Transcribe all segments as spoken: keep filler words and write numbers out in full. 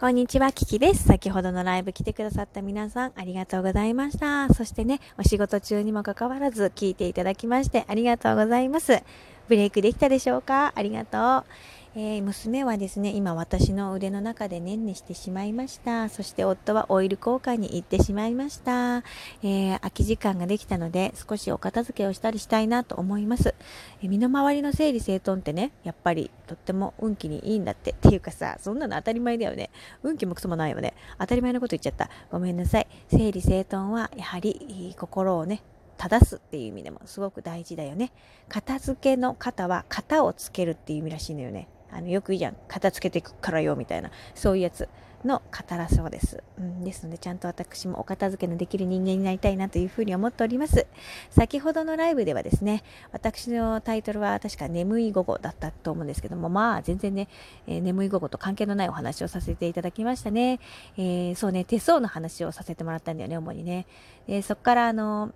こんにちは、キキです。先ほどのライブ来てくださった皆さん、ありがとうございました。そしてね、お仕事中にもかかわらず聞いていただきましてありがとうございます。ブレイクできたでしょうか？ありがとう。えー、娘はですね、今私の腕の中でねんねしてしまいました。そして夫はオイル交換に行ってしまいました。えー、空き時間ができたので少しお片付けをしたりしたいなと思います。えー、身の回りの整理整頓ってね、やっぱりとっても運気にいいんだって。っていうかさ、そんなの当たり前だよね。運気もクソもないよね。当たり前のこと言っちゃった。ごめんなさい。整理整頓はやはり心をね、正すっていう意味でもすごく大事だよね。片付けの型は型をつけるっていう意味らしいのよね。あのよくいいじゃん。片付けていくからよみたいな。そういうやつの型らそうです。うん、ですのでちゃんと私もお片付けのできる人間になりたいなというふうに思っております。先ほどのライブではですね、私のタイトルは確か眠い午後だったと思うんですけども、まあ全然ね、えー、眠い午後と関係のないお話をさせていただきましたね。えー、そうね、手相の話をさせてもらったんだよね、主にね。えー、そこからあの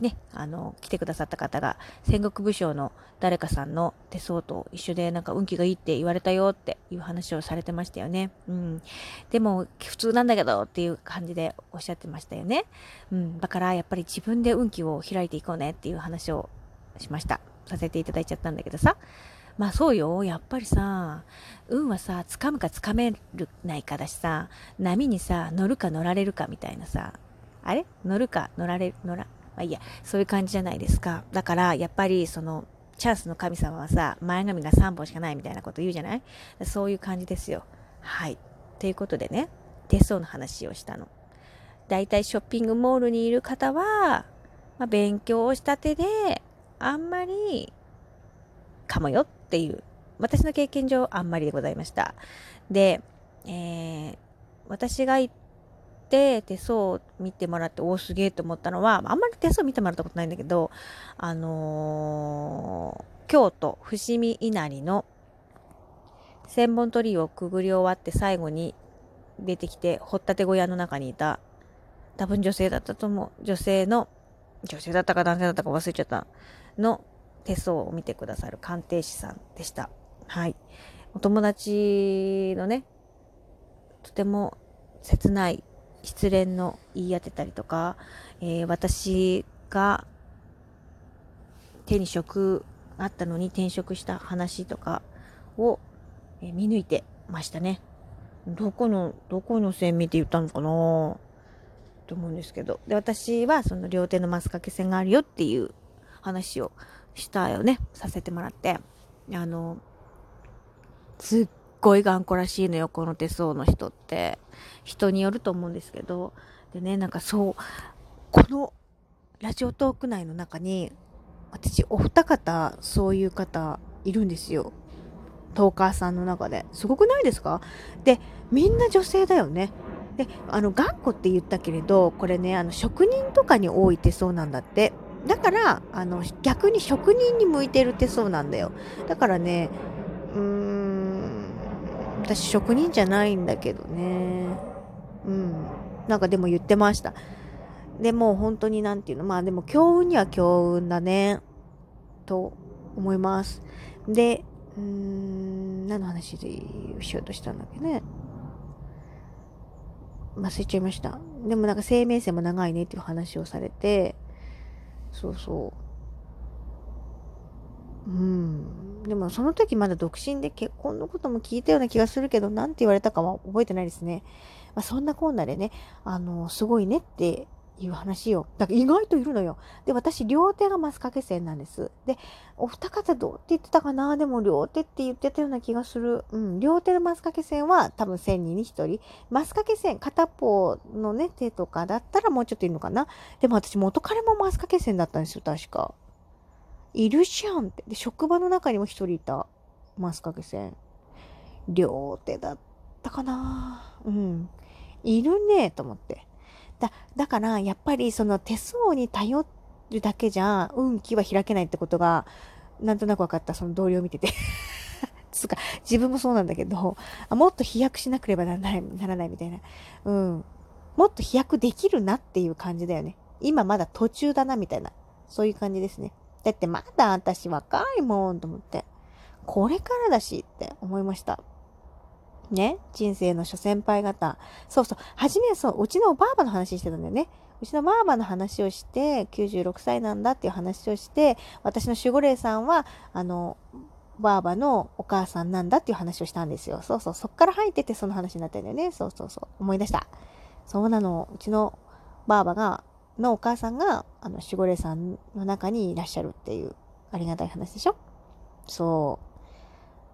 ね、あの来てくださった方が戦国武将の誰かさんの手相と一緒でなんか運気がいいって言われたよっていう話をされてましたよね、うん、でも普通なんだけどっていう感じでおっしゃってましたよね、うん、だからやっぱり自分で運気を開いていこうねっていう話をしました。させていただいちゃったんだけどさ、まあそうよ、やっぱりさ、運はさ掴むか掴めないかだしさ、波にさ乗るか乗られるかみたいなさ、あれ乗るか乗られる乗らまあ、いや、そういう感じじゃないですか。だからやっぱりそのチャンスの神様はさ、前髪がさんぼんしかないみたいなこと言うじゃない？そういう感じですよ。はい。ということでね、手相の話をしたの。だいたいショッピングモールにいる方は、まあ、勉強をした手であんまりかもよっていう、私の経験上あんまりでございました。で、えー、私が言って手相を見てもらっておおすげえと思ったのは、あんまり手相見てもらったことないんだけど、あのー、京都伏見稲荷の千本鳥居をくぐり終わって最後に出てきて掘ったて小屋の中にいた、多分女性だったと思う、女性の女性だったか男性だったか忘れちゃったの手相を見てくださる鑑定士さんでした。はい。お友達のね、とても切ない失恋の言い当てたりとか、えー、私が手に職あったのに転職した話とかを見抜いてましたね。どこのどこの線見て言ったのかなと思うんですけど、で私はその両手のマス掛け線があるよっていう話をしたよね、させてもらって、あのすっすごい頑固らしいのよ、この手相の人って。人によると思うんですけど、でね、なんかそう、このラジオトーク内の中に私お二方そういう方いるんですよ、トーカーさんの中で。すごくないですか？でみんな女性だよね。であの頑固って言ったけれど、これね、あの職人とかに多い手相なんだって。だからあの逆に職人に向いてる手相なんだよ。だからね、うーん、私職人じゃないんだけどね、うん、なんかでも言ってました。でも本当になんていうの、まあでも強運には強運だねと思います。で、うーん、何の話でしようとしたんだっけね、忘れちゃいました。でもなんか生命線も長いねっていう話をされて、そうそう、うん、でもその時まだ独身で結婚のことも聞いたような気がするけど、なんて言われたかは覚えてないですね。まあ、そんなこんなでね、あのすごいねっていう話よ。だから意外といるのよ。で私両手がマス掛け線なんです。でお二方どうって言ってたかな、でも両手って言ってたような気がする、うん、両手のマス掛け線は多分千人に一人、マス掛け線片方のね手とかだったらもうちょっといるのかな。でも私元彼もマス掛け線だったんですよ、確か。いるじゃんって。で職場の中にも一人いた、マス掛け線両手だったかな、うん、いるねと思って。 だ, だからやっぱりその手相に頼るだけじゃ運気は開けないってことがなんとなく分かった、その同僚を見ててつか自分もそうなんだけど、あもっと飛躍しなければならない、ならないみたいな、うん、もっと飛躍できるなっていう感じだよね。今まだ途中だなみたいな、そういう感じですね。だってまだ私若いもんと思って、これからだしって思いました。ね、人生の諸先輩方、そうそう、初めそう、うちのばあばの話してたんだよね。うちのばあばの話をして、きゅうじゅうろくさいなんだっていう話をして、私の守護霊さんは、あの、ばあばのお母さんなんだっていう話をしたんですよ。そうそう、そっから入っててその話になったんだよね。そうそうそう、思い出した。そうなの、うちのばあばが、のお母さんが、あの、守護霊さんの中にいらっしゃるっていう、ありがたい話でしょ。そ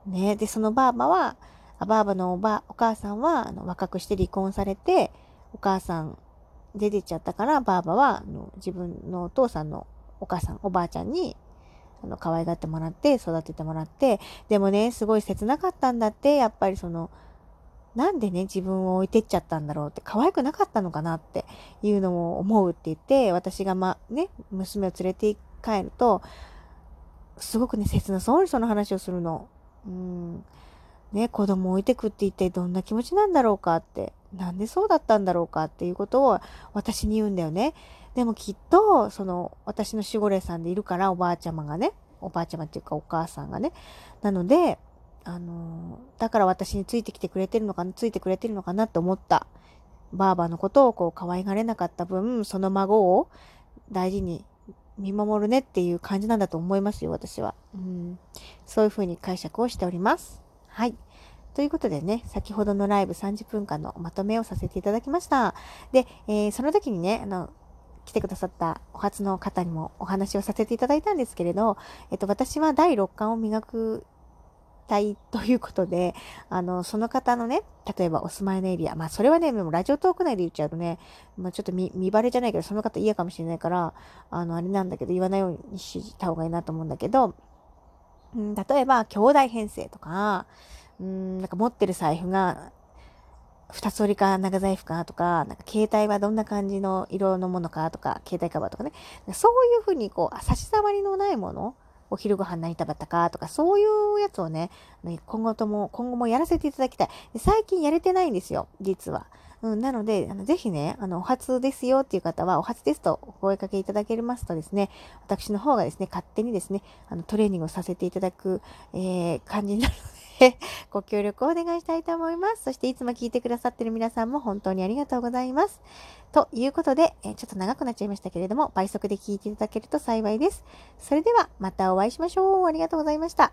う。ね、で、そのばあばは、ばあばのおば、お母さんは、あの、若くして離婚されて、お母さん出てっちゃったから、ばあばは、あの、自分のお父さんのお母さん、おばあちゃんに、あの、可愛がってもらって、育ててもらって、でもね、すごい切なかったんだって、やっぱりその、なんでね、自分を置いてっちゃったんだろうって、可愛くなかったのかなっていうのを思うって言って、私がま、ね、娘を連れて帰ると、すごくね、切なそうにその話をするの。うん。ね、子供を置いてくって一体どんな気持ちなんだろうかって、なんでそうだったんだろうかっていうことを私に言うんだよね。でもきっと、その、私の守護霊さんでいるから、おばあちゃまがね、おばあちゃまっていうかお母さんがね、なので、あのー、だから私についてきてくれてるのかな、ついてくれてるのかなって思った。ばあばのことをこう可愛がれなかった分、その孫を大事に見守るねっていう感じなんだと思いますよ、私は。うん、そういうふうに解釈をしております。はい。ということでね、先ほどのライブさんじゅっぷんかんのまとめをさせていただきました。で、えー、その時にね、あの、来てくださったお初の方にもお話をさせていただいたんですけれど、えっと、私はだいろっかんを磨くたいということで、あの、その方のね、例えばお住まいのエリア、まあそれはね、もうラジオトーク内で言っちゃうとね、まあちょっと見、見バレじゃないけど、その方嫌かもしれないから、あの、あれなんだけど、言わないようにした方がいいなと思うんだけど、うん、例えば、兄弟編成とか、うん、なんか持ってる財布が、二つ折りか長財布かとか、なんか携帯はどんな感じの色のものかとか、携帯カバーとかね、そういうふうにこう、差し障りのないもの、お昼ご飯何食べたかとか、そういうやつをね、今後とも、今後もやらせていただきたい。で、最近やれてないんですよ、実は。うん、なので、あの、ぜひね、あの、お初ですよっていう方は、お初ですとお声掛けいただけますとですね、私の方がですね、勝手にですね、あの、トレーニングをさせていただく、えー、感じになるので、ご協力をお願いしたいと思います。そして、いつも聞いてくださっている皆さんも本当にありがとうございます。ということで、えー、ちょっと長くなっちゃいましたけれども、倍速で聞いていただけると幸いです。それでは、またお会いしましょう。ありがとうございました。